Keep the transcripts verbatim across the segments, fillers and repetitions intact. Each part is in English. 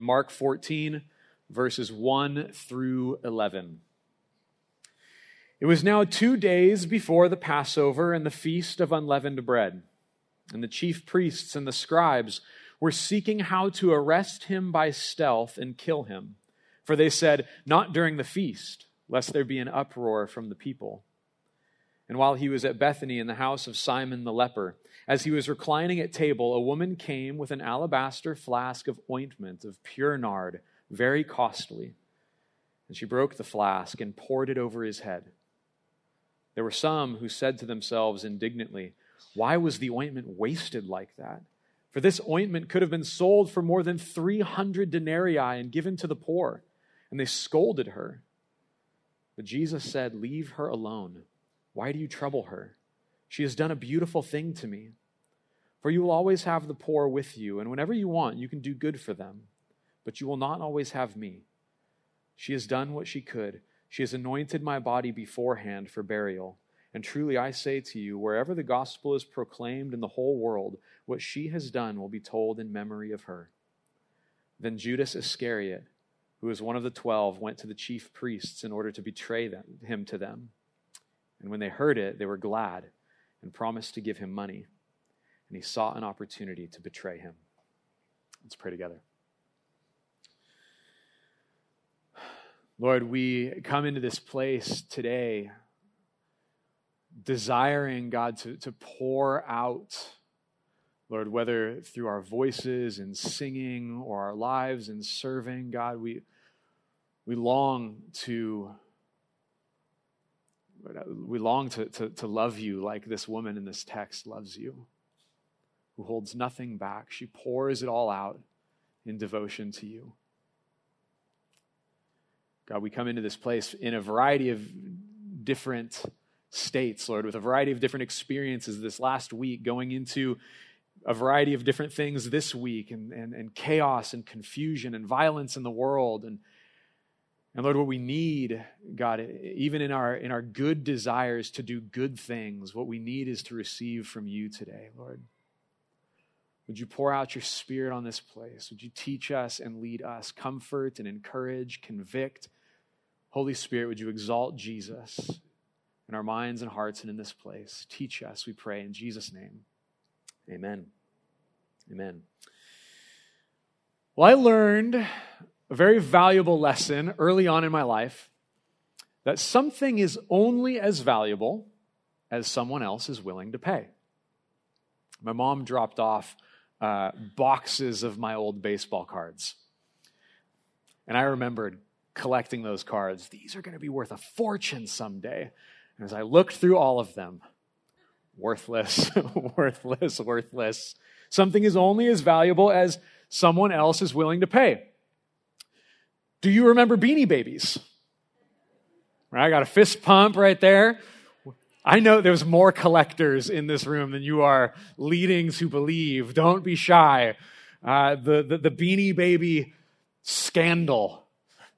Mark fourteen, verses one through eleven. It was now two days before the Passover and the Feast of Unleavened Bread, and the chief priests and the scribes were seeking how to arrest him by stealth and kill him. For they said, "Not during the feast, lest there be an uproar from the people." And while he was at Bethany in the house of Simon the leper, as he was reclining at table, a woman came with an alabaster flask of ointment of pure nard, very costly. And she broke the flask and poured it over his head. There were some who said to themselves indignantly, "Why was the ointment wasted like that? For this ointment could have been sold for more than three hundred denarii and given to the poor." And they scolded her. But Jesus said, "Leave her alone. Why do you trouble her? She has done a beautiful thing to me. For you will always have the poor with you, and whenever you want, you can do good for them. But you will not always have me. She has done what she could. She has anointed my body beforehand for burial. And truly I say to you, wherever the gospel is proclaimed in the whole world, what she has done will be told in memory of her." Then Judas Iscariot, who was one of the twelve, went to the chief priests in order to betray them, him to them. And when they heard it, they were glad and promised to give him money. And he sought an opportunity to betray him. Let's pray together. Lord, we come into this place today desiring, God, to, to pour out, Lord, whether through our voices and singing or our lives and serving, God, we, we long to... We long to, to, to love you like this woman in this text loves you, who holds nothing back. She pours it all out in devotion to you. God, we come into this place in a variety of different states, Lord, with a variety of different experiences this last week, going into a variety of different things this week, and, and, and chaos and confusion and violence in the world, and And Lord, what we need, God, even in our in our good desires to do good things, what we need is to receive from you today, Lord. Would you pour out your Spirit on this place? Would you teach us and lead us, comfort and encourage, convict? Holy Spirit, would you exalt Jesus in our minds and hearts and in this place? Teach us, we pray, in Jesus' name. Amen. Amen. Well, I learned a very valuable lesson early on in my life, that something is only as valuable as someone else is willing to pay. My mom dropped off uh, boxes of my old baseball cards. And I remembered collecting those cards. These are going to be worth a fortune someday. And as I looked through all of them, worthless, worthless, worthless. Something is only as valuable as someone else is willing to pay. Do you remember Beanie Babies? I got a fist pump right there. I know there's more collectors in this room than you are leadings who believe. Don't be shy. Uh, the, the, the Beanie Baby scandal,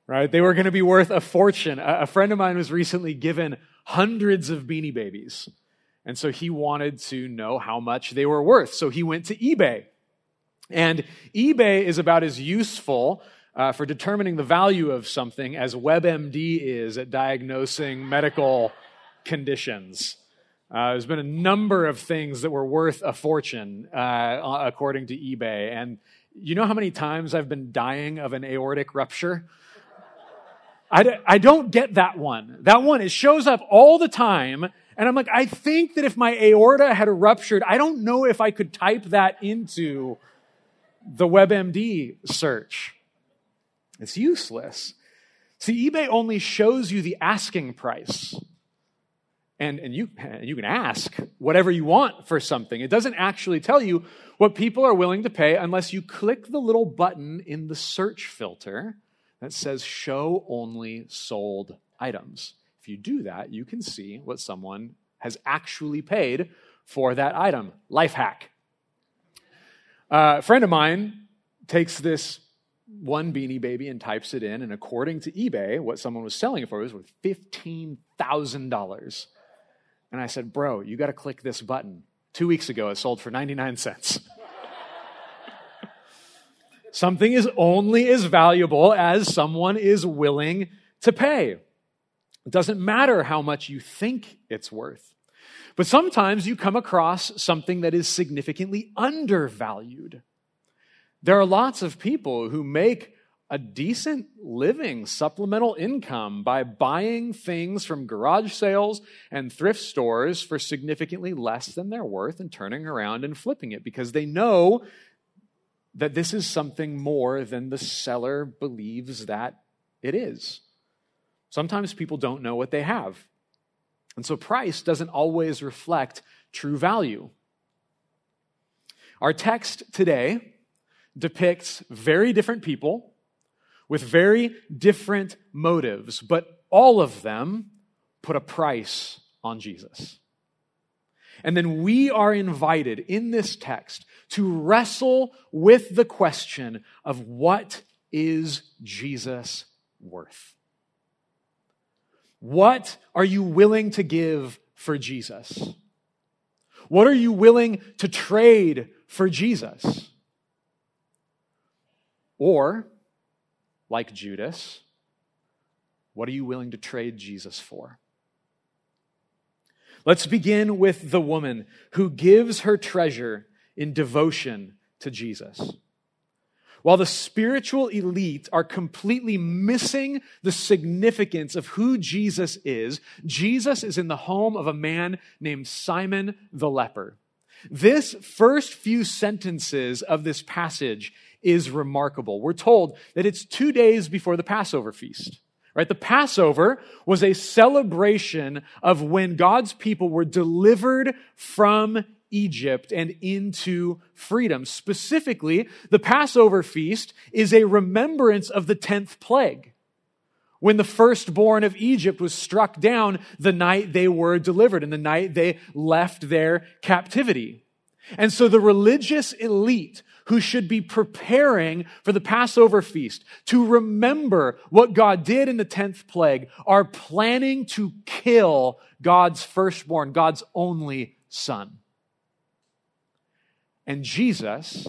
right? They were going to be worth a fortune. A, a friend of mine was recently given hundreds of Beanie Babies. And so he wanted to know how much they were worth. So he went to eBay. And eBay is about as useful Uh, for determining the value of something as WebMD is at diagnosing medical conditions. Uh, there's been a number of things that were worth a fortune, uh, according to eBay. And you know how many times I've been dying of an aortic rupture? I, d- I don't get that one. That one, it shows up all the time. And I'm like, I think that if my aorta had ruptured, I don't know if I could type that into the WebMD search. It's useless. See, eBay only shows you the asking price. And, and you, you can ask whatever you want for something. It doesn't actually tell you what people are willing to pay unless you click the little button in the search filter that says show only sold items. If you do that, you can see what someone has actually paid for that item. Life hack. Uh, a friend of mine takes this one Beanie Baby and types it in, and according to eBay, what someone was selling it for was worth fifteen thousand dollars. And I said, "Bro, you got to click this button." Two weeks ago, it sold for ninety-nine cents. Something is only as valuable as someone is willing to pay. It doesn't matter how much you think it's worth. But sometimes you come across something that is significantly undervalued. There are lots of people who make a decent living, supplemental income by buying things from garage sales and thrift stores for significantly less than they're worth and turning around and flipping it because they know that this is something more than the seller believes that it is. Sometimes people don't know what they have. And so price doesn't always reflect true value. Our text today depicts very different people with very different motives, but all of them put a price on Jesus. And then we are invited in this text to wrestle with the question of what is Jesus worth? What are you willing to give for Jesus? What are you willing to trade for Jesus? Or, like Judas, what are you willing to trade Jesus for? Let's begin with the woman who gives her treasure in devotion to Jesus. While the spiritual elite are completely missing the significance of who Jesus is, Jesus is in the home of a man named Simon the leper. This first few sentences of this passage is remarkable. We're told that it's two days before the Passover feast, right? The Passover was a celebration of when God's people were delivered from Egypt and into freedom. Specifically, the Passover feast is a remembrance of the tenth plague, when the firstborn of Egypt was struck down the night they were delivered and the night they left their captivity. And so the religious elite who should be preparing for the Passover feast to remember what God did in the tenth plague are planning to kill God's firstborn, God's only son. And Jesus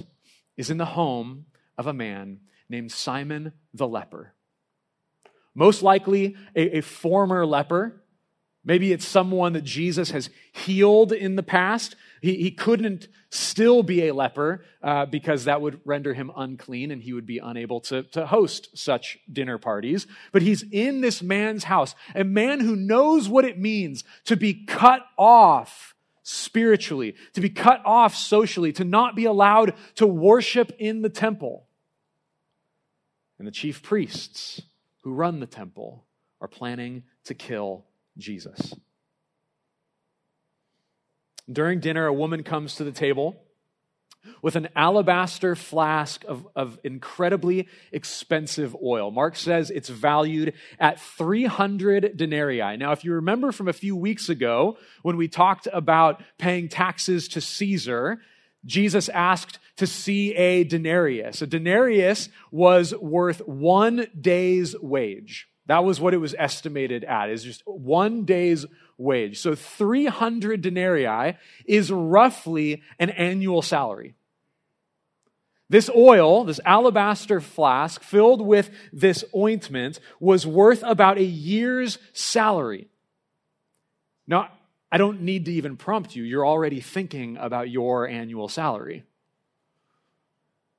is in the home of a man named Simon the leper. Most likely a, a former leper. Maybe it's someone that Jesus has healed in the past. He, he couldn't still be a leper uh, because that would render him unclean and he would be unable to, to host such dinner parties. But he's in this man's house, a man who knows what it means to be cut off spiritually, to be cut off socially, to not be allowed to worship in the temple. And the chief priests who run the temple are planning to kill Jesus. During dinner, a woman comes to the table with an alabaster flask of, of incredibly expensive oil. Mark says it's valued at three hundred denarii. Now, if you remember from a few weeks ago, when we talked about paying taxes to Caesar, Jesus asked to see a denarius. A denarius was worth one day's wage. That was what it was estimated at, is just one day's wage. So three hundred denarii is roughly an annual salary. This oil, this alabaster flask filled with this ointment, was worth about a year's salary. Now, I don't need to even prompt you. You're already thinking about your annual salary.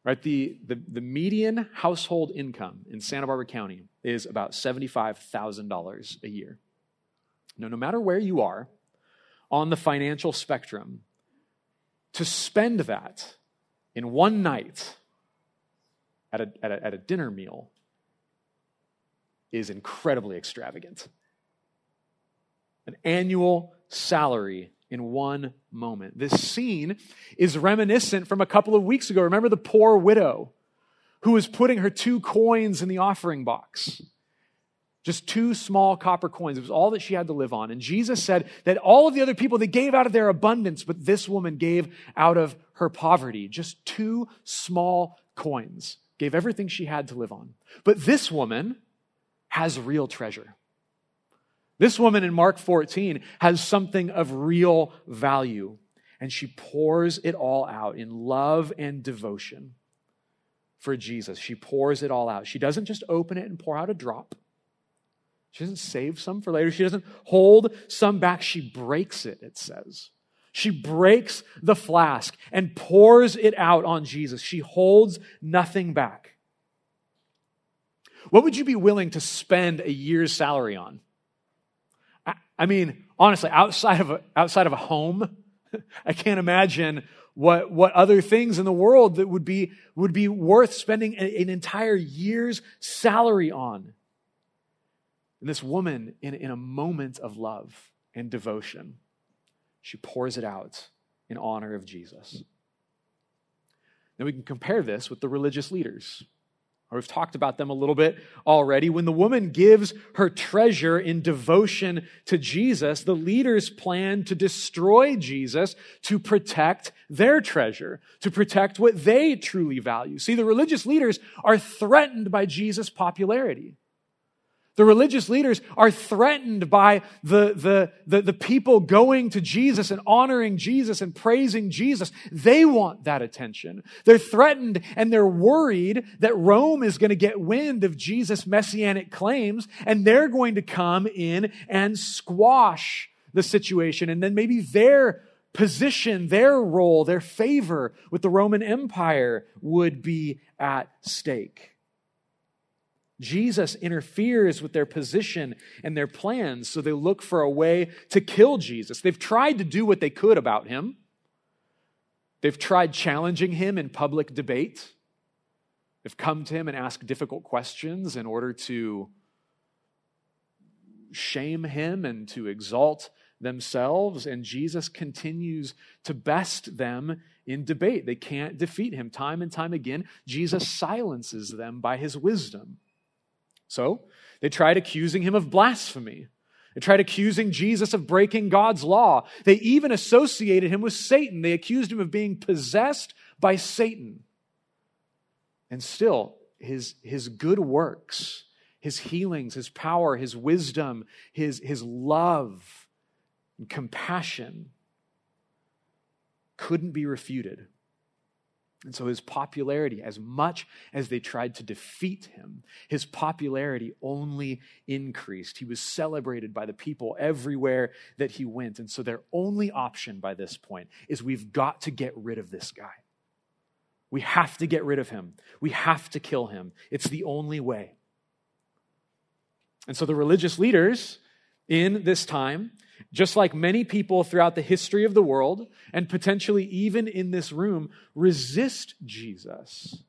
Right? The, the, the median household income in Santa Barbara County is about seventy-five thousand dollars a year. Now, no matter where you are on the financial spectrum, to spend that in one night at a, at a, at a dinner meal is incredibly extravagant. An annual salary in one moment. This scene is reminiscent from a couple of weeks ago. Remember the poor widow who was putting her two coins in the offering box? Just two small copper coins. It was all that she had to live on. And Jesus said that all of the other people, they gave out of their abundance, but this woman gave out of her poverty. Just two small coins. Gave everything she had to live on. But this woman has real treasure. This woman in Mark fourteen has something of real value, and she pours it all out in love and devotion for Jesus. She pours it all out. She doesn't just open it and pour out a drop. She doesn't save some for later. She doesn't hold some back. She breaks it, it says. She breaks the flask and pours it out on Jesus. She holds nothing back. What would you be willing to spend a year's salary on? I, I mean, honestly, outside of a, outside of a home, I can't imagine what what other things in the world that would be would be worth spending an, an entire year's salary on. And this woman, in, in a moment of love and devotion, she pours it out in honor of Jesus. Now we can compare this with the religious leaders. We've talked about them a little bit already. When the woman gives her treasure in devotion to Jesus, the leaders plan to destroy Jesus to protect their treasure, to protect what they truly value. See, the religious leaders are threatened by Jesus' popularity. The religious leaders are threatened by the, the, the, the people going to Jesus and honoring Jesus and praising Jesus. They want that attention. They're threatened and they're worried that Rome is going to get wind of Jesus' messianic claims and they're going to come in and squash the situation. And then maybe their position, their role, their favor with the Roman Empire would be at stake. Jesus interferes with their position and their plans, so they look for a way to kill Jesus. They've tried to do what they could about him. They've tried challenging him in public debate. They've come to him and asked difficult questions in order to shame him and to exalt themselves, and Jesus continues to best them in debate. They can't defeat him. Time and time again, Jesus silences them by his wisdom. So they tried accusing him of blasphemy. They tried accusing Jesus of breaking God's law. They even associated him with Satan. They accused him of being possessed by Satan. And still, his, his good works, his healings, his power, his wisdom, his, his love and compassion couldn't be refuted. And so his popularity, as much as they tried to defeat him, his popularity only increased. He was celebrated by the people everywhere that he went. And so their only option by this point is, we've got to get rid of this guy. We have to get rid of him. We have to kill him. It's the only way. And so the religious leaders in this time, just like many people throughout the history of the world, and potentially even in this room, resist Jesus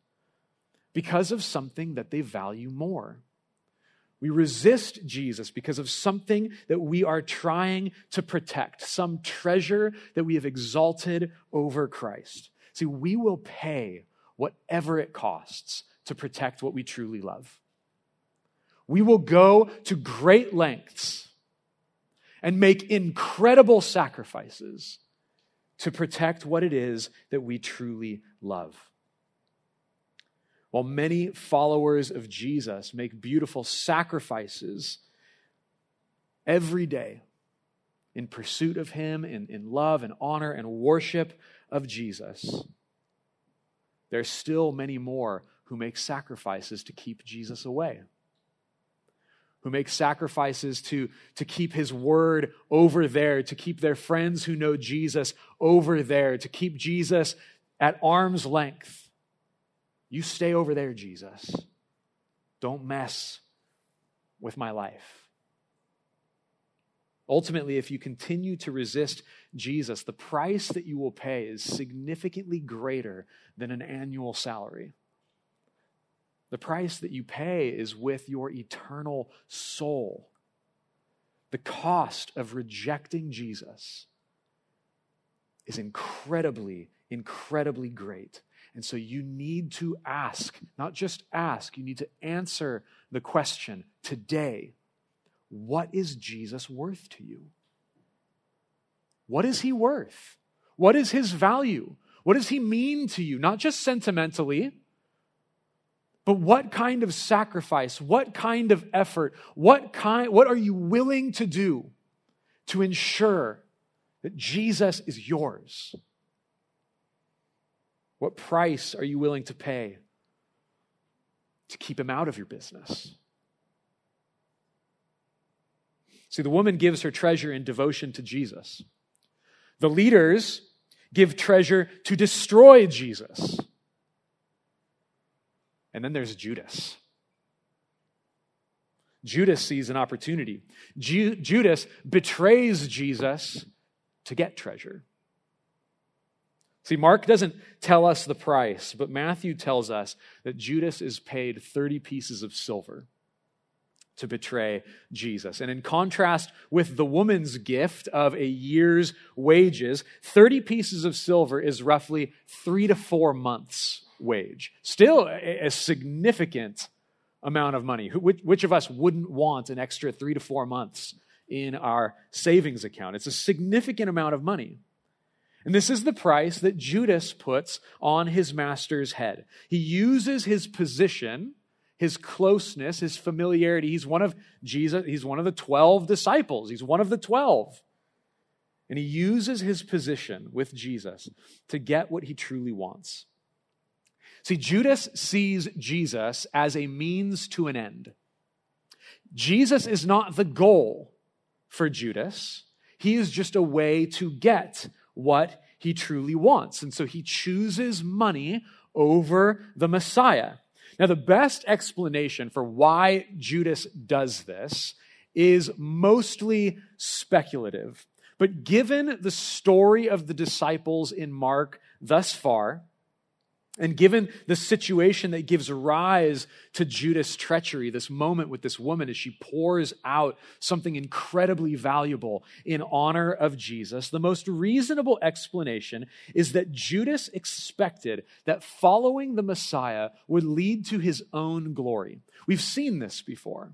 because of something that they value more. We resist Jesus because of something that we are trying to protect, some treasure that we have exalted over Christ. See, we will pay whatever it costs to protect what we truly love. We will go to great lengths and make incredible sacrifices to protect what it is that we truly love. While many followers of Jesus make beautiful sacrifices every day in pursuit of him, in, in love and honor and worship of Jesus, there's still many more who make sacrifices to keep Jesus away, who make sacrifices to, to keep his word over there, to keep their friends who know Jesus over there, to keep Jesus at arm's length. You stay over there, Jesus. Don't mess with my life. Ultimately, if you continue to resist Jesus, the price that you will pay is significantly greater than an annual salary. The price that you pay is with your eternal soul. The cost of rejecting Jesus is incredibly, incredibly great. And so you need to ask, not just ask, you need to answer the question today: what is Jesus worth to you? What is he worth? What is his value? What does he mean to you? Not just sentimentally, but what kind of sacrifice, what kind of effort, what kind, what are you willing to do to ensure that Jesus is yours? What price are you willing to pay keep him out of your business. See, the woman gives her treasure in devotion to Jesus. The leaders give treasure to destroy Jesus. And then there's Judas. Judas sees an opportunity. Ju- Judas betrays Jesus to get treasure. See, Mark doesn't tell us the price, but Matthew tells us that Judas is paid thirty pieces of silver to betray Jesus. And in contrast with the woman's gift of a year's wages, thirty pieces of silver is roughly three to four months' wage. Still a significant amount of money. Which of us wouldn't want an extra three to four months in our savings account? It's a significant amount of money. And this is the price that Judas puts on his master's head. He uses his position, his closeness, his familiarity. He's one of Jesus, he's one of the twelve disciples. He's one of the twelve. And he uses his position with Jesus to get what he truly wants. See, Judas sees Jesus as a means to an end. Jesus is not the goal for Judas. He is just a way to get what he truly wants. And so he chooses money over the Messiah. Now, the best explanation for why Judas does this is mostly speculative. But given the story of the disciples in Mark thus far, and given the situation that gives rise to Judas' treachery, this moment with this woman as she pours out something incredibly valuable in honor of Jesus, the most reasonable explanation is that Judas expected that following the Messiah would lead to his own glory. We've seen this before.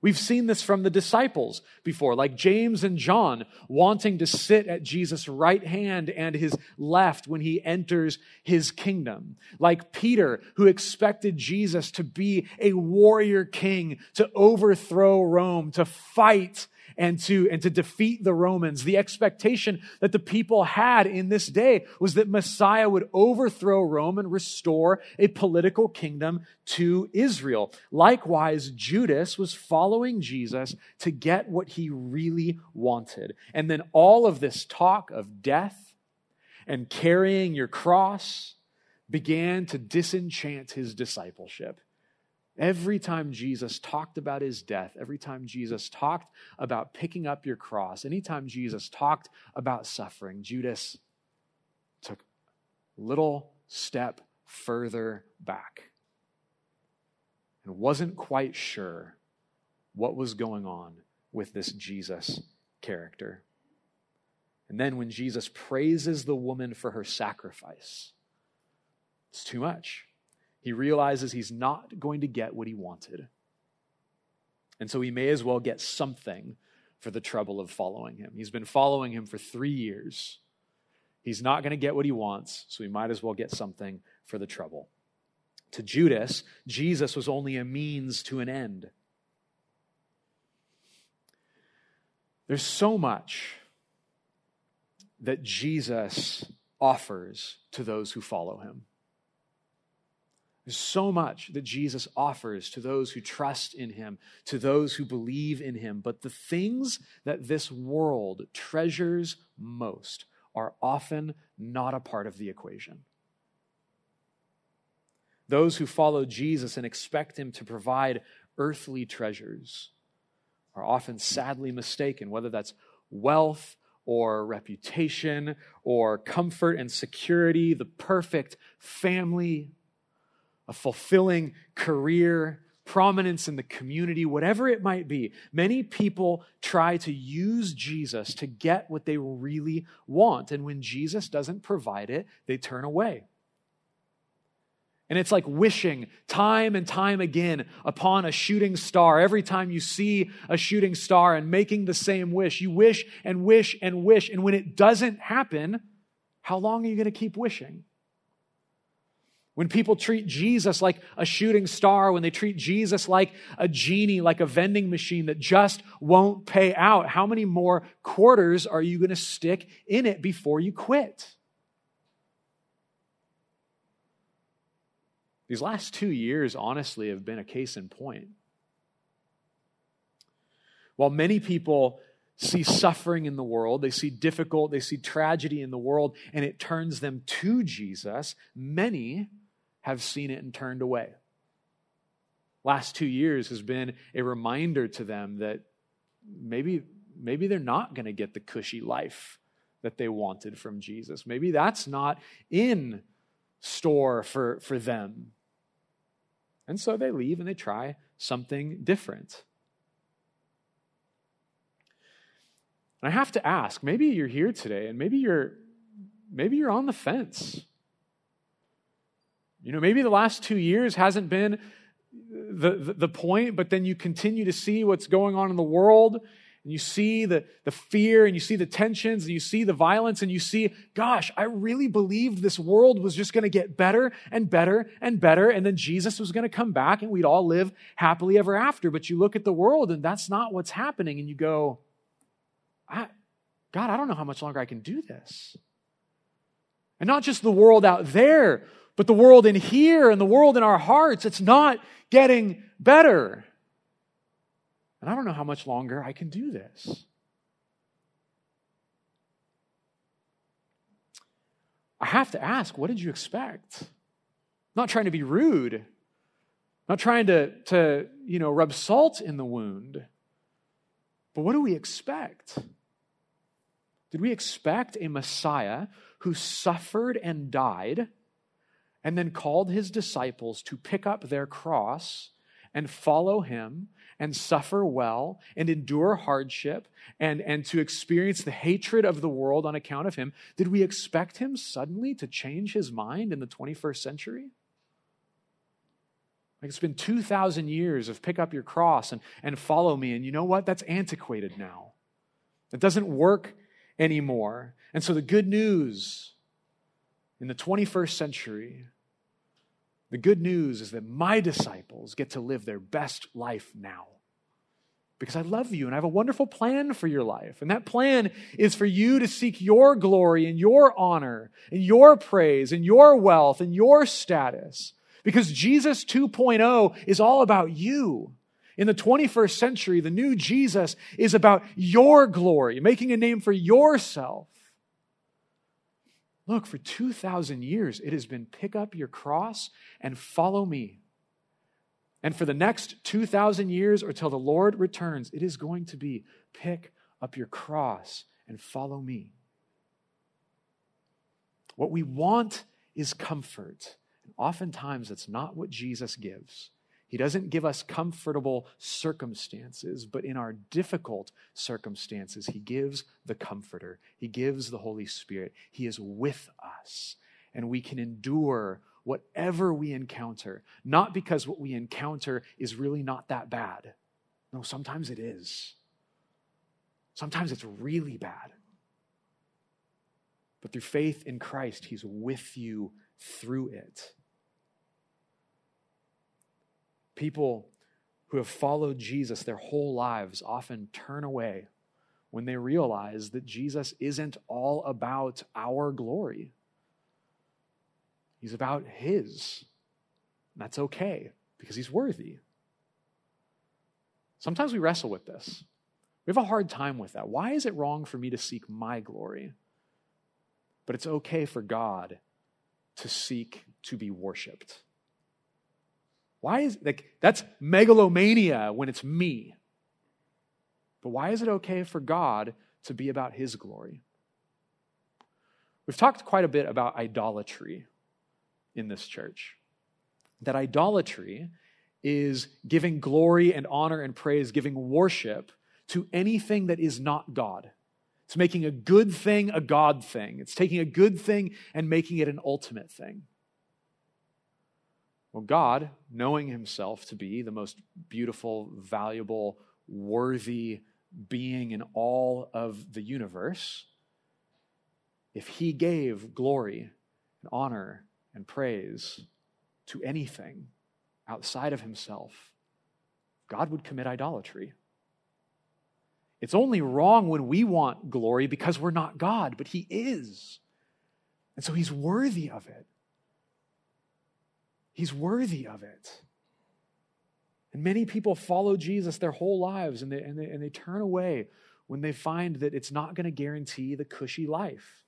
We've seen this from the disciples before, like James and John wanting to sit at Jesus' right hand and his left when he enters his kingdom. Like Peter, who expected Jesus to be a warrior king, to overthrow Rome, to fight and to, and to defeat the Romans. The expectation that the people had in this day was that Messiah would overthrow Rome and restore a political kingdom to Israel. Likewise, Judas was following Jesus to get what he really wanted. And then all of this talk of death and carrying your cross began to disenchant his discipleship. Every time Jesus talked about his death, every time Jesus talked about picking up your cross, anytime Jesus talked about suffering, Judas took a little step further back and wasn't quite sure what was going on with this Jesus character. And then when Jesus praises the woman for her sacrifice, it's too much. He realizes he's not going to get what he wanted. And so he may as well get something for the trouble of following him. He's been following him for three years. He's not going to get what he wants, so he might as well get something for the trouble. To Judas, Jesus was only a means to an end. There's so much that Jesus offers to those who follow him. There's so much that Jesus offers to those who trust in him, to those who believe in him. But the things that this world treasures most are often not a part of the equation. Those who follow Jesus and expect him to provide earthly treasures are often sadly mistaken, whether that's wealth or reputation or comfort and security, the perfect family, a fulfilling career, prominence in the community, whatever it might be. Many people try to use Jesus to get what they really want. And when Jesus doesn't provide it, they turn away. And it's like wishing time and time again upon a shooting star. Every time you see a shooting star and making the same wish, you wish and wish and wish. And when it doesn't happen, how long are you going to keep wishing? When people treat Jesus like a shooting star, when they treat Jesus like a genie, like a vending machine that just won't pay out, how many more quarters are you going to stick in it before you quit? These last two years, honestly, have been a case in point. While many people see suffering in the world, they see difficult, they see tragedy in the world, and it turns them to Jesus, many have seen it and turned away. Last two years has been a reminder to them that maybe, maybe they're not going to get the cushy life that they wanted from Jesus. Maybe that's not in store for, for them. And so they leave and they try something different. And I have to ask, maybe you're here today and maybe you're maybe you're on the fence. You know, maybe the last two years hasn't been the, the, the point, but then you continue to see what's going on in the world, and you see the, the fear, and you see the tensions, and you see the violence, and you see, gosh, I really believed this world was just going to get better and better and better, and then Jesus was going to come back, and we'd all live happily ever after. But you look at the world, and that's not what's happening, and you go, I, God, I don't know how much longer I can do this. And not just the world out there, but the world in here and the world in our hearts. It's not getting better. And I don't know how much longer I can do this. I have to ask, what did you expect? I'm not trying to be rude. I'm not trying to, to, you know, rub salt in the wound. But what do we expect? Did we expect a Messiah who suffered and died and then called his disciples to pick up their cross and follow him and suffer well and endure hardship and, and to experience the hatred of the world on account of him? Did we expect him suddenly to change his mind in the twenty-first century? Like, it's been two thousand years of pick up your cross and, and follow me. And you know what? That's antiquated now. It doesn't work anymore. And so the good news in the twenty-first century, the good news is that my disciples get to live their best life now, because I love you and I have a wonderful plan for your life. And that plan is for you to seek your glory and your honor and your praise and your wealth and your status. Because Jesus two point oh is all about you. In the twenty-first century, the new Jesus is about your glory, making a name for yourself. Look, for two thousand years, it has been pick up your cross and follow me. And for the next two thousand years or till the Lord returns, it is going to be pick up your cross and follow me. What we want is comfort. Oftentimes, that's not what Jesus gives. He doesn't give us comfortable circumstances, but in our difficult circumstances, he gives the Comforter. He gives the Holy Spirit. He is with us, and we can endure whatever we encounter, not because what we encounter is really not that bad. No, sometimes it is. Sometimes it's really bad. But through faith in Christ, he's with you through it. People who have followed Jesus their whole lives often turn away when they realize that Jesus isn't all about our glory. He's about his. And that's okay, because he's worthy. Sometimes we wrestle with this. We have a hard time with that. Why is it wrong for me to seek my glory? But it's okay for God to seek to be worshiped. Why is, like, that's megalomania when it's me. But why is it okay for God to be about his glory? We've talked quite a bit about idolatry in this church. That idolatry is giving glory and honor and praise, giving worship to anything that is not God. It's making a good thing a God thing. It's taking a good thing and making it an ultimate thing. Well, God, knowing himself to be the most beautiful, valuable, worthy being in all of the universe, if he gave glory and honor and praise to anything outside of himself, God would commit idolatry. It's only wrong when we want glory because we're not God, but he is. And so he's worthy of it. He's worthy of it. And many people follow Jesus their whole lives and they, and they, and they turn away when they find that it's not going to guarantee the cushy life.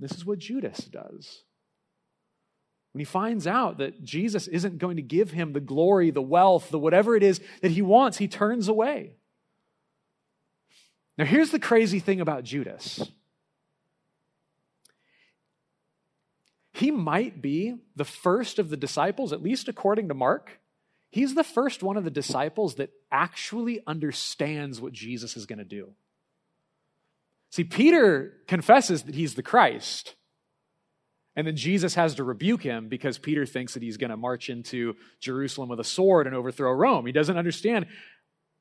This is what Judas does. When he finds out that Jesus isn't going to give him the glory, the wealth, the whatever it is that he wants, he turns away. Now, here's the crazy thing about Judas. He might be the first of the disciples, at least according to Mark. He's the first one of the disciples that actually understands what Jesus is going to do. See, Peter confesses that he's the Christ. And then Jesus has to rebuke him because Peter thinks that he's going to march into Jerusalem with a sword and overthrow Rome. He doesn't understand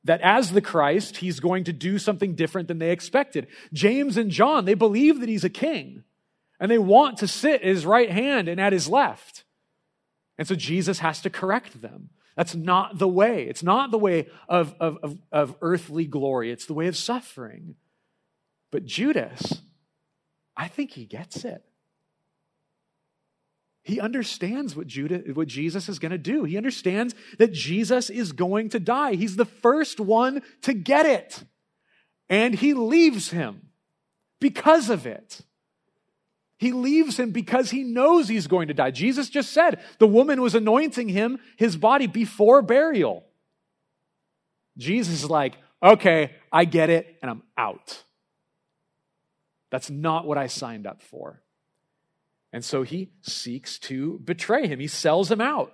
that as the Christ, he's going to do something different than they expected. James and John, they believe that he's a king, and they want to sit at his right hand and at his left. And so Jesus has to correct them. That's not the way. It's not the way of, of, of, of earthly glory. It's the way of suffering. But Judas, I think he gets it. He understands what, Judas, what Jesus is going to do. He understands that Jesus is going to die. He's the first one to get it. And he leaves him because of it. He leaves him because he knows he's going to die. Jesus just said the woman was anointing him, his body, before burial. Jesus is like, okay, I get it, and I'm out. That's not what I signed up for. And so he seeks to betray him. He sells him out.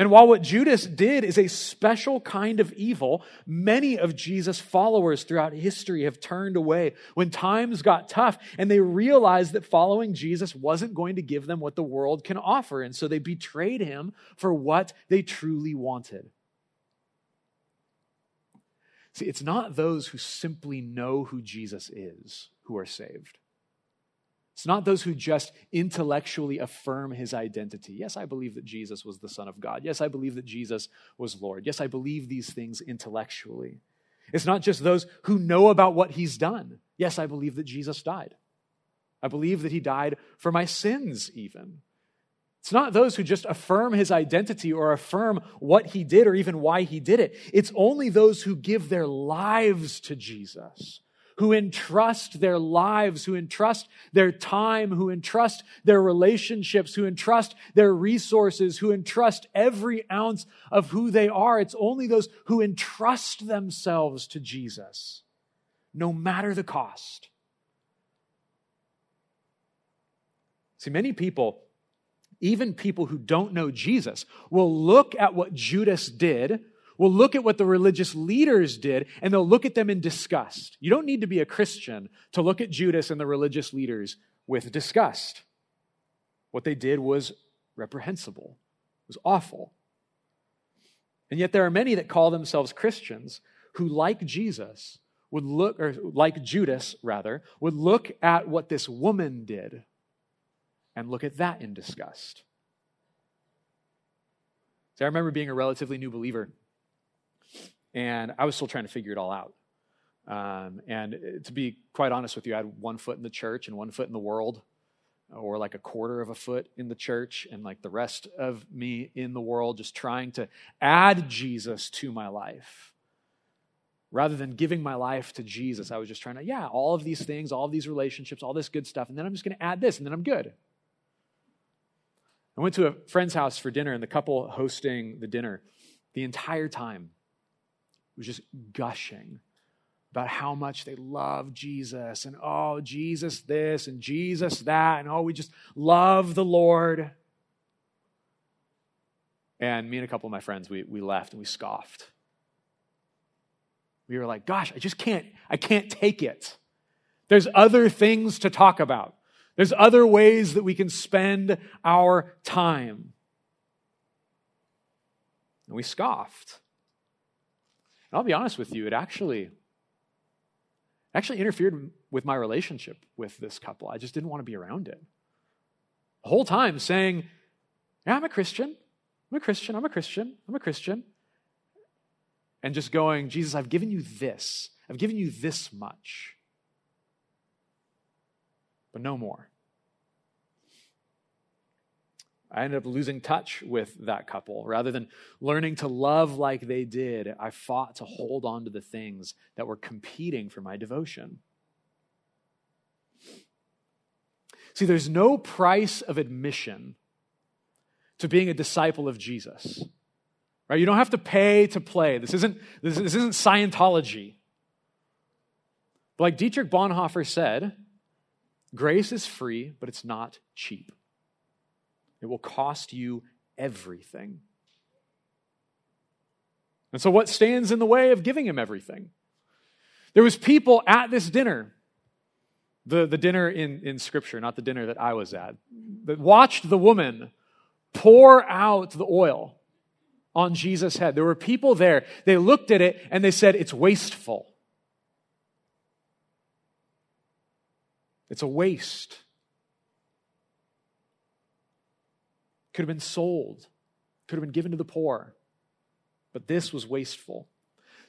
And while what Judas did is a special kind of evil, many of Jesus' followers throughout history have turned away when times got tough and they realized that following Jesus wasn't going to give them what the world can offer. And so they betrayed him for what they truly wanted. See, it's not those who simply know who Jesus is who are saved. It's not those who just intellectually affirm his identity. Yes, I believe that Jesus was the Son of God. Yes, I believe that Jesus was Lord. Yes, I believe these things intellectually. It's not just those who know about what he's done. Yes, I believe that Jesus died. I believe that he died for my sins even. It's not those who just affirm his identity or affirm what he did or even why he did it. It's only those who give their lives to Jesus, who entrust their lives, who entrust their time, who entrust their relationships, who entrust their resources, who entrust every ounce of who they are. It's only those who entrust themselves to Jesus, no matter the cost. See, many people, even people who don't know Jesus, will look at what Judas did, We'll look at what the religious leaders did, and they'll look at them in disgust. You don't need to be a Christian to look at Judas and the religious leaders with disgust. What they did was reprehensible. It was awful. And yet there are many that call themselves Christians who, like Jesus, would look, or like Judas, rather, would look at what this woman did and look at that in disgust. See, I remember being a relatively new believer, and I was still trying to figure it all out. Um, and to be quite honest with you, I had one foot in the church and one foot in the world, or like a quarter of a foot in the church and like the rest of me in the world, just trying to add Jesus to my life. Rather than giving my life to Jesus, I was just trying to, yeah, all of these things, all of these relationships, all this good stuff, and then I'm just going to add this, and then I'm good. I went to a friend's house for dinner, and the couple hosting the dinner the entire time was just gushing about how much they love Jesus and, oh, Jesus this and Jesus that, and, oh, we just love the Lord. And me and a couple of my friends, we we left and we scoffed. We were like, gosh, I just can't, I can't take it. There's other things to talk about. There's other ways that we can spend our time. And we scoffed. And I'll be honest with you, it actually, actually interfered with my relationship with this couple. I just didn't want to be around it. The whole time saying, yeah, I'm a Christian. I'm a Christian. I'm a Christian. I'm a Christian. And just going, Jesus, I've given you this. I've given you this much. But no more. I ended up losing touch with that couple. Rather than learning to love like they did, I fought to hold on to the things that were competing for my devotion. See, there's no price of admission to being a disciple of Jesus. Right? You don't have to pay to play. This isn't, this, this isn't Scientology. But like Dietrich Bonhoeffer said, grace is free, but it's not cheap. It will cost you everything. And so what stands in the way of giving him everything? There was people at this dinner, the, the dinner in, in Scripture, not the dinner that I was at, that watched the woman pour out the oil on Jesus' head. There were people there. They looked at it and they said, it's wasteful. It's a waste. Could have been sold, could have been given to the poor, but this was wasteful.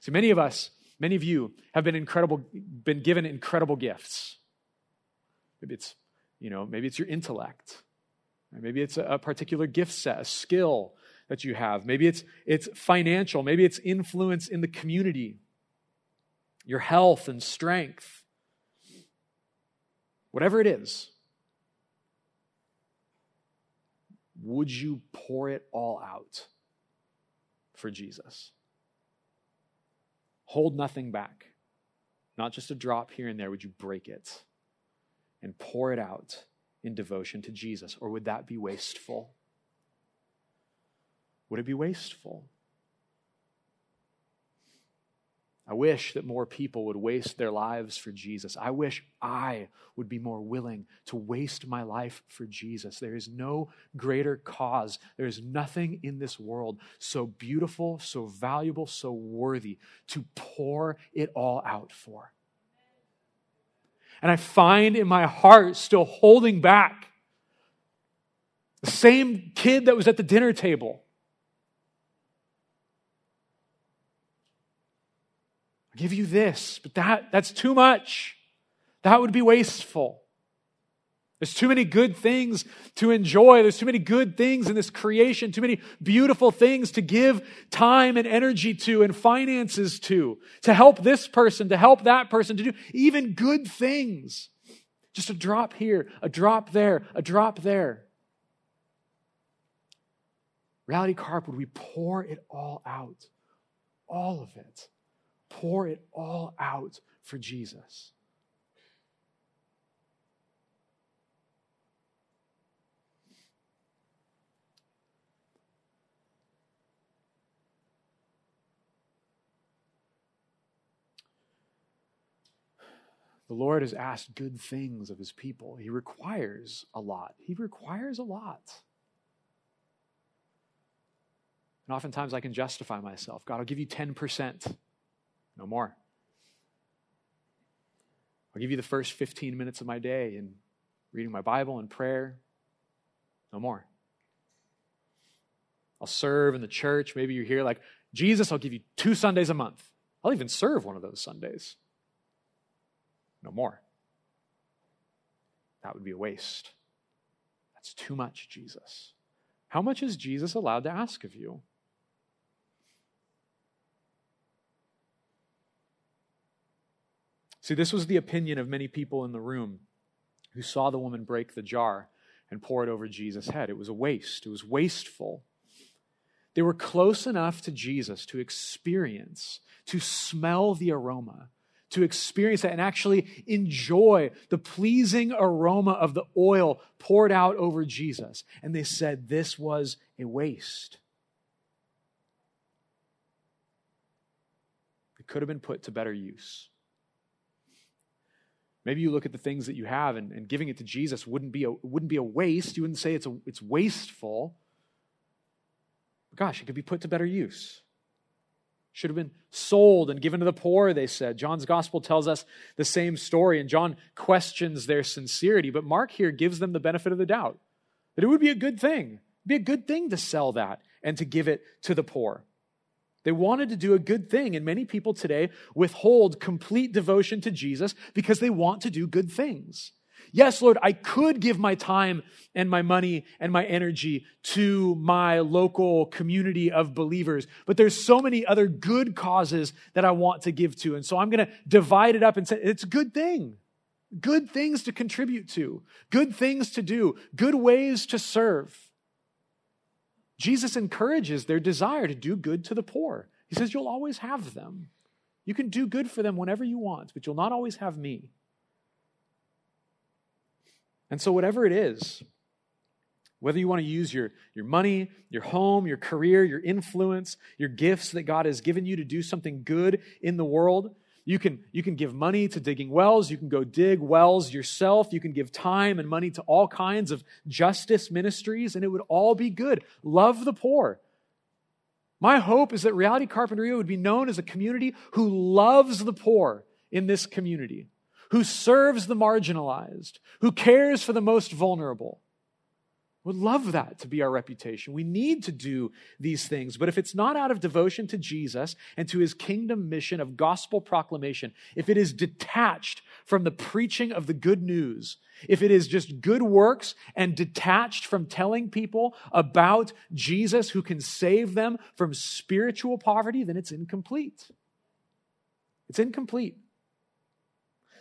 See, many of us, many of you have been incredible, been given incredible gifts. Maybe it's, you know, maybe it's your intellect. Maybe it's a particular gift set, a skill that you have. Maybe it's it's financial. Maybe it's influence in the community, your health and strength. Whatever it is, would you pour it all out for Jesus? Hold nothing back. Not just a drop here and there. Would you break it and pour it out in devotion to Jesus? Or would that be wasteful? Would it be wasteful? I wish that more people would waste their lives for Jesus. I wish I would be more willing to waste my life for Jesus. There is no greater cause. There is nothing in this world so beautiful, so valuable, so worthy to pour it all out for. And I find in my heart still holding back the same kid that was at the dinner table. Give you this, but that that's too much. That would be wasteful. There's too many good things to enjoy. There's too many good things in this creation, too many beautiful things to give time and energy to and finances to, to help this person, to help that person, to do even good things. Just a drop here, a drop there, a drop there. Reality Carp, would we pour it all out? All of it. Pour it all out for Jesus. The Lord has asked good things of his people. He requires a lot. He requires a lot. And oftentimes I can justify myself. God, I'll give you ten percent. No more. I'll give you the first fifteen minutes of my day in reading my Bible and prayer. No more. I'll serve in the church. Maybe you're here like, Jesus, I'll give you two Sundays a month. I'll even serve one of those Sundays. No more. That would be a waste. That's too much, Jesus. How much is Jesus allowed to ask of you? See, this was the opinion of many people in the room who saw the woman break the jar and pour it over Jesus' head. It was a waste. It was wasteful. They were close enough to Jesus to experience, to smell the aroma, to experience that and actually enjoy the pleasing aroma of the oil poured out over Jesus. And they said this was a waste. It could have been put to better use. Maybe you look at the things that you have and, and giving it to Jesus wouldn't be a, wouldn't be a waste. You wouldn't say it's, a, it's wasteful. But gosh, it could be put to better use. Should have been sold and given to the poor, they said. John's gospel tells us the same story, and John questions their sincerity. But Mark here gives them the benefit of the doubt that it would be a good thing. It would be a good thing to sell that and to give it to the poor. They wanted to do a good thing, and many people today withhold complete devotion to Jesus because they want to do good things. Yes, Lord, I could give my time and my money and my energy to my local community of believers, but there's so many other good causes that I want to give to. And so I'm going to divide it up and say, it's a good thing. Good things to contribute to, good things to do, good ways to serve. Jesus encourages their desire to do good to the poor. He says, you'll always have them. You can do good for them whenever you want, but you'll not always have me. And so whatever it is, whether you want to use your, your money, your home, your career, your influence, your gifts that God has given you to do something good in the world, you can, you can give money to digging wells. You can go dig wells yourself. You can give time and money to all kinds of justice ministries, and it would all be good. Love the poor. My hope is that Reality Carpinteria would be known as a community who loves the poor in this community, who serves the marginalized, who cares for the most vulnerable. We'd love that to be our reputation. We need to do these things, but if it's not out of devotion to Jesus and to his kingdom mission of gospel proclamation, if it is detached from the preaching of the good news, if it is just good works and detached from telling people about Jesus who can save them from spiritual poverty, then it's incomplete. It's incomplete.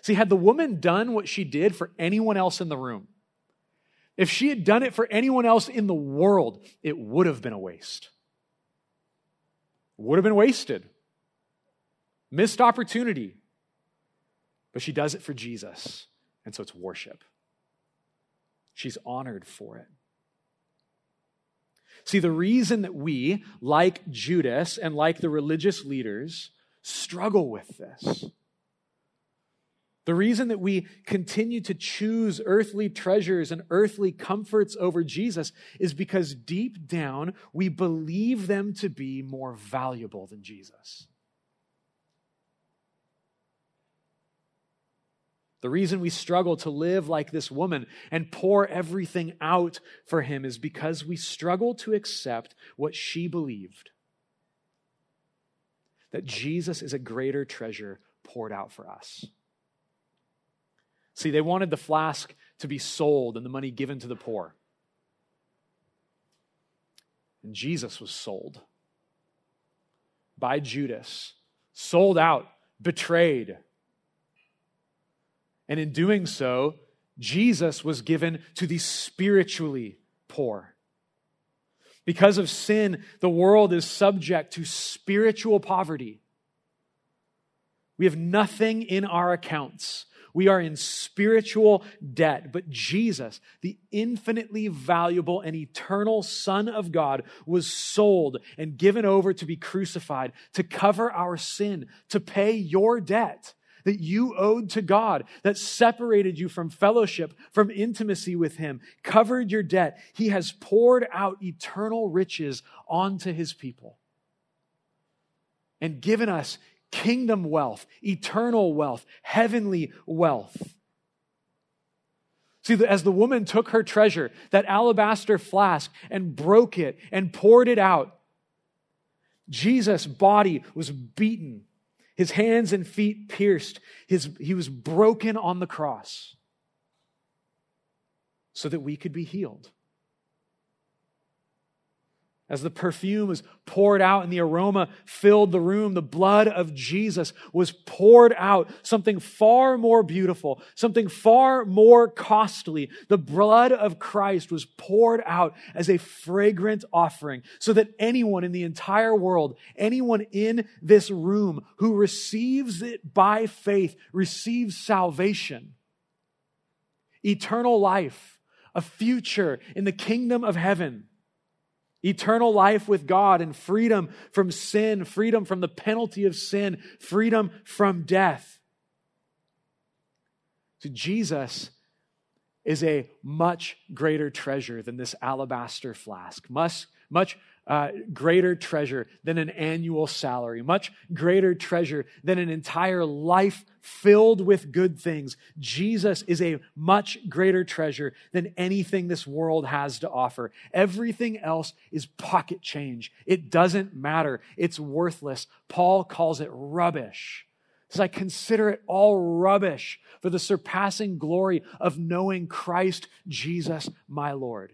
See, had the woman done what she did for anyone else in the room, if she had done it for anyone else in the world, it would have been a waste. Would have been wasted. Missed opportunity. But she does it for Jesus, and so it's worship. She's honored for it. See, the reason that we, like Judas and like the religious leaders, struggle with this, the reason that we continue to choose earthly treasures and earthly comforts over Jesus is because deep down, we believe them to be more valuable than Jesus. The reason we struggle to live like this woman and pour everything out for him is because we struggle to accept what she believed, that Jesus is a greater treasure poured out for us. See, they wanted the flask to be sold and the money given to the poor. And Jesus was sold by Judas, sold out, betrayed. And in doing so, Jesus was given to the spiritually poor. Because of sin, the world is subject to spiritual poverty. We have nothing in our accounts. We are in spiritual debt, but Jesus, the infinitely valuable and eternal Son of God, was sold and given over to be crucified, to cover our sin, to pay your debt that you owed to God, that separated you from fellowship, from intimacy with him, covered your debt. He has poured out eternal riches onto his people and given us kingdom wealth, eternal wealth, heavenly wealth. See, as the woman took her treasure, that alabaster flask, and broke it and poured it out, Jesus' body was beaten, his hands and feet pierced, his, he was broken on the cross so that we could be healed. As the perfume was poured out and the aroma filled the room, the blood of Jesus was poured out, something far more beautiful, something far more costly. The blood of Christ was poured out as a fragrant offering so that anyone in the entire world, anyone in this room who receives it by faith, receives salvation, eternal life, a future in the kingdom of heaven. Eternal life with God and freedom from sin, freedom from the penalty of sin, freedom from death. So Jesus is a much greater treasure than this alabaster flask, much, much uh, greater treasure than an annual salary, much greater treasure than an entire life filled with good things. Jesus is a much greater treasure than anything this world has to offer. Everything else is pocket change. It doesn't matter. It's worthless. Paul calls it rubbish says, I consider it all rubbish for the surpassing glory of knowing Christ Jesus, my Lord.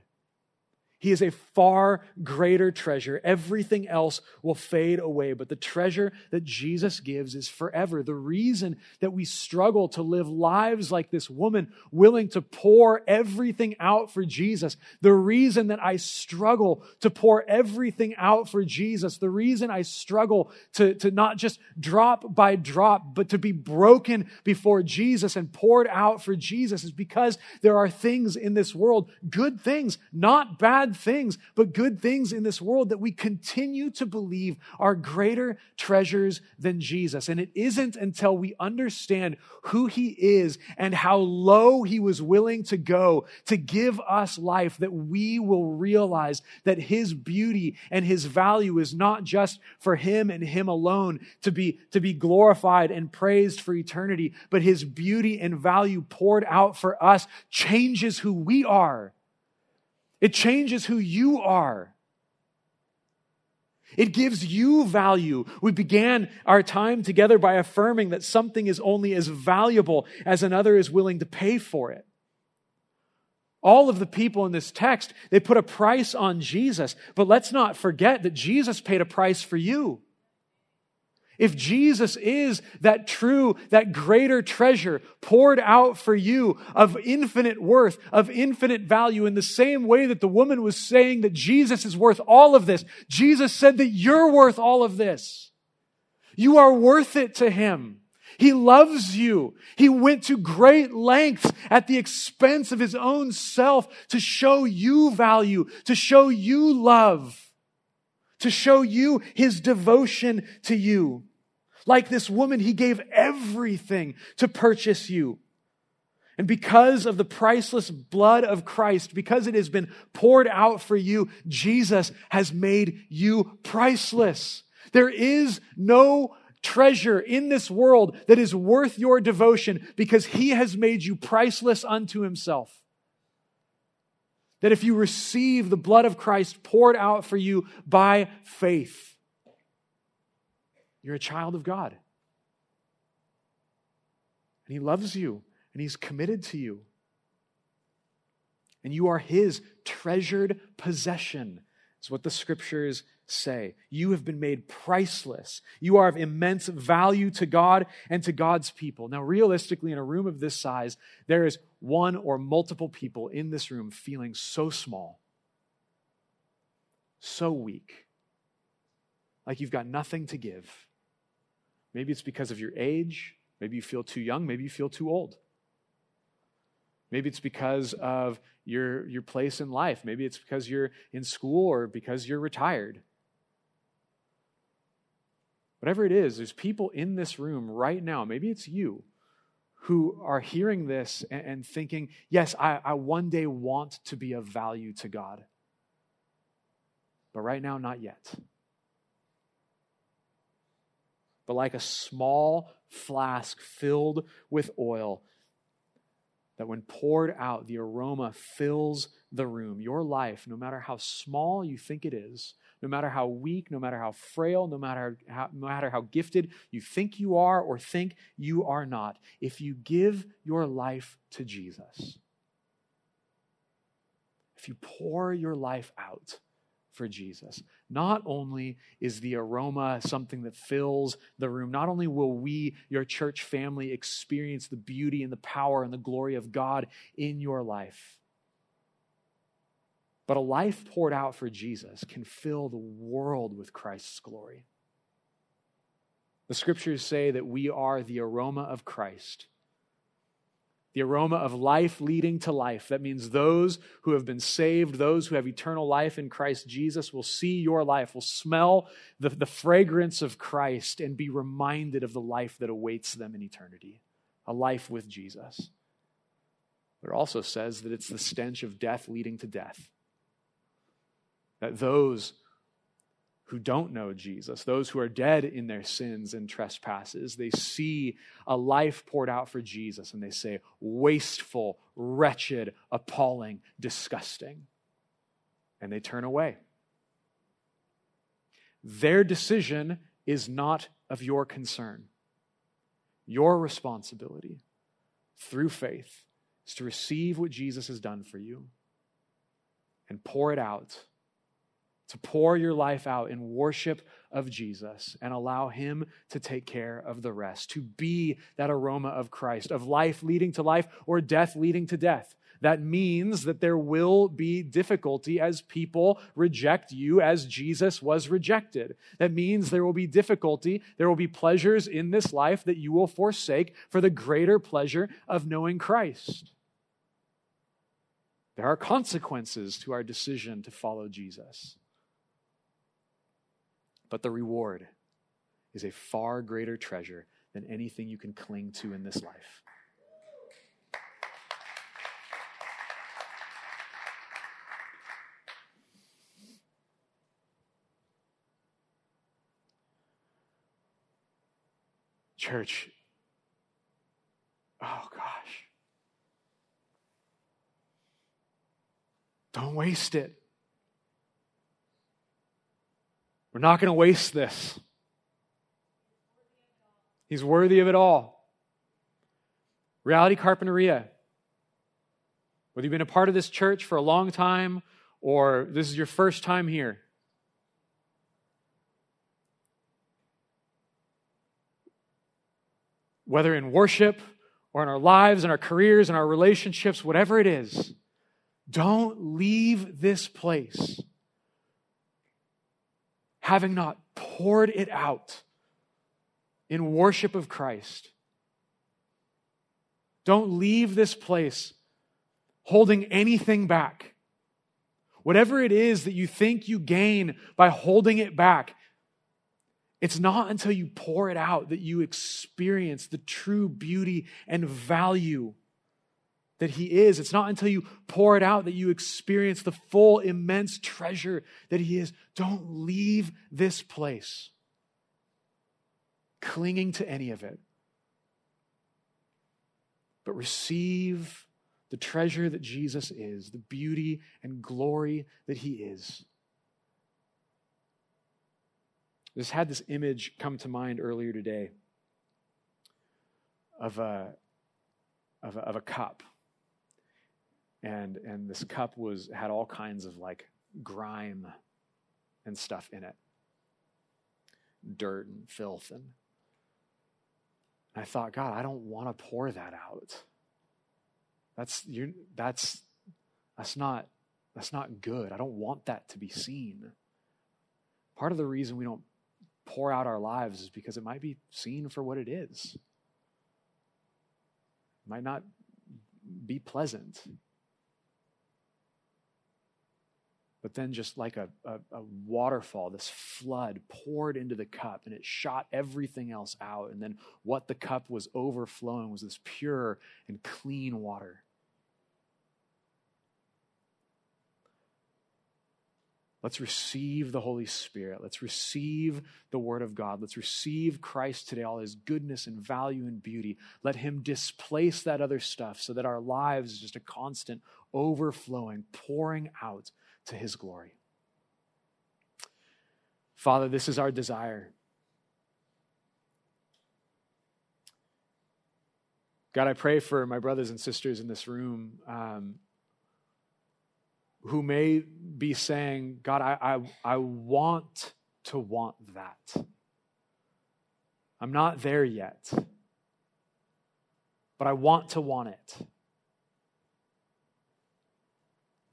He is a far greater treasure. Everything else will fade away, but the treasure that Jesus gives is forever. The reason that we struggle to live lives like this woman willing to pour everything out for Jesus, the reason that I struggle to pour everything out for Jesus, the reason I struggle to, to not just drop by drop, but to be broken before Jesus and poured out for Jesus is because there are things in this world, good things, not bad things, but good things in this world that we continue to believe are greater treasures than Jesus. And it isn't until we understand who he is and how low he was willing to go to give us life that we will realize that his beauty and his value is not just for him and him alone to be, to be glorified and praised for eternity, but his beauty and value poured out for us changes who we are. It changes who you are. It gives you value. We began our time together by affirming that something is only as valuable as another is willing to pay for it. All of the people in this text, they put a price on Jesus, but let's not forget that Jesus paid a price for you. If Jesus is that true, that greater treasure poured out for you of infinite worth, of infinite value, in the same way that the woman was saying that Jesus is worth all of this, Jesus said that you're worth all of this. You are worth it to him. He loves you. He went to great lengths at the expense of his own self to show you value, to show you love, to show you his devotion to you. Like this woman, he gave everything to purchase you. And because of the priceless blood of Christ, because it has been poured out for you, Jesus has made you priceless. There is no treasure in this world that is worth your devotion because he has made you priceless unto himself. That if you receive the blood of Christ poured out for you by faith, you're a child of God. And he loves you, and he's committed to you. And you are his treasured possession, is what the scriptures say. You have been made priceless. You are of immense value to God and to God's people. Now, realistically, in a room of this size, there is one or multiple people in this room feeling so small, so weak, like you've got nothing to give. Maybe it's because of your age. Maybe you feel too young. Maybe you feel too old. Maybe it's because of your, your place in life. Maybe it's because you're in school or because you're retired. Whatever it is, there's people in this room right now, maybe it's you, who are hearing this and, and thinking, yes, I, I one day want to be of value to God. But right now, not yet. But like a small flask filled with oil, that when poured out, the aroma fills the room. Your life, no matter how small you think it is, no matter how weak, no matter how frail, no matter how, no matter how gifted you think you are or think you are not, if you give your life to Jesus, if you pour your life out for Jesus, not only is the aroma something that fills the room, not only will we, your church family, experience the beauty and the power and the glory of God in your life, but a life poured out for Jesus can fill the world with Christ's glory. The scriptures say that we are the aroma of Christ, the aroma of life leading to life. That means those who have been saved, those who have eternal life in Christ Jesus will see your life, will smell the, the fragrance of Christ and be reminded of the life that awaits them in eternity, a life with Jesus. But it also says that it's the stench of death leading to death. That those who don't know Jesus, those who are dead in their sins and trespasses, they see a life poured out for Jesus and they say, wasteful, wretched, appalling, disgusting. And they turn away. Their decision is not of your concern. Your responsibility through faith is to receive what Jesus has done for you and pour it out, to pour your life out in worship of Jesus and allow him to take care of the rest, to be that aroma of Christ, of life leading to life or death leading to death. That means that there will be difficulty as people reject you as Jesus was rejected. That means there will be difficulty. There will be pleasures in this life that you will forsake for the greater pleasure of knowing Christ. There are consequences to our decision to follow Jesus. But the reward is a far greater treasure than anything you can cling to in this life. Church, oh gosh, don't waste it. We're not going to waste this. He's worthy of it all. Reality Carpinteria. Whether you've been a part of this church for a long time or this is your first time here, whether in worship or in our lives, in our careers, in our relationships, whatever it is, don't leave this place having not poured it out in worship of Christ. Don't leave this place holding anything back. Whatever it is that you think you gain by holding it back, it's not until you pour it out that you experience the true beauty and value that he is. It's not until you pour it out that you experience the full, immense treasure that he is. Don't leave this place clinging to any of it, but receive the treasure that Jesus is, the beauty and glory that he is. Just had this image come to mind earlier today of a of a, of a cup, and and this cup was had all kinds of like grime and stuff in it, dirt and filth, and I thought, God, I don't want to pour that out. That's you. That's that's not that's not good. I don't want that to be seen. Part of the reason we don't pour out our lives is because it might be seen for what it is. It might not be pleasant. But then just like a, a, a waterfall, this flood poured into the cup and it shot everything else out. And then what the cup was overflowing was this pure and clean water. Let's receive the Holy Spirit. Let's receive the Word of God. Let's receive Christ today, all his goodness and value and beauty. Let him displace that other stuff so that our lives is just a constant overflowing, pouring out to his glory. Father, this is our desire. God, I pray for my brothers and sisters in this room, um, who may be saying, God, I, I I want to want that. I'm not there yet, but I want to want it.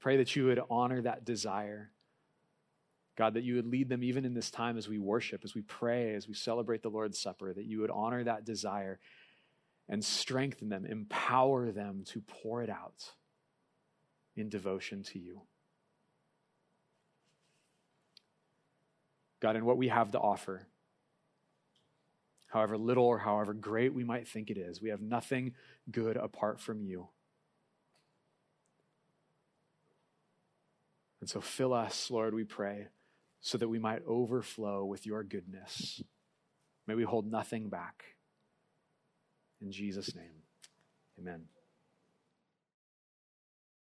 Pray that you would honor that desire. God, that you would lead them even in this time as we worship, as we pray, as we celebrate the Lord's Supper, that you would honor that desire and strengthen them, empower them to pour it out in devotion to you. God, in what we have to offer, however little or however great we might think it is, we have nothing good apart from you. And so fill us, Lord, we pray, so that we might overflow with your goodness. May we hold nothing back. In Jesus' name, amen.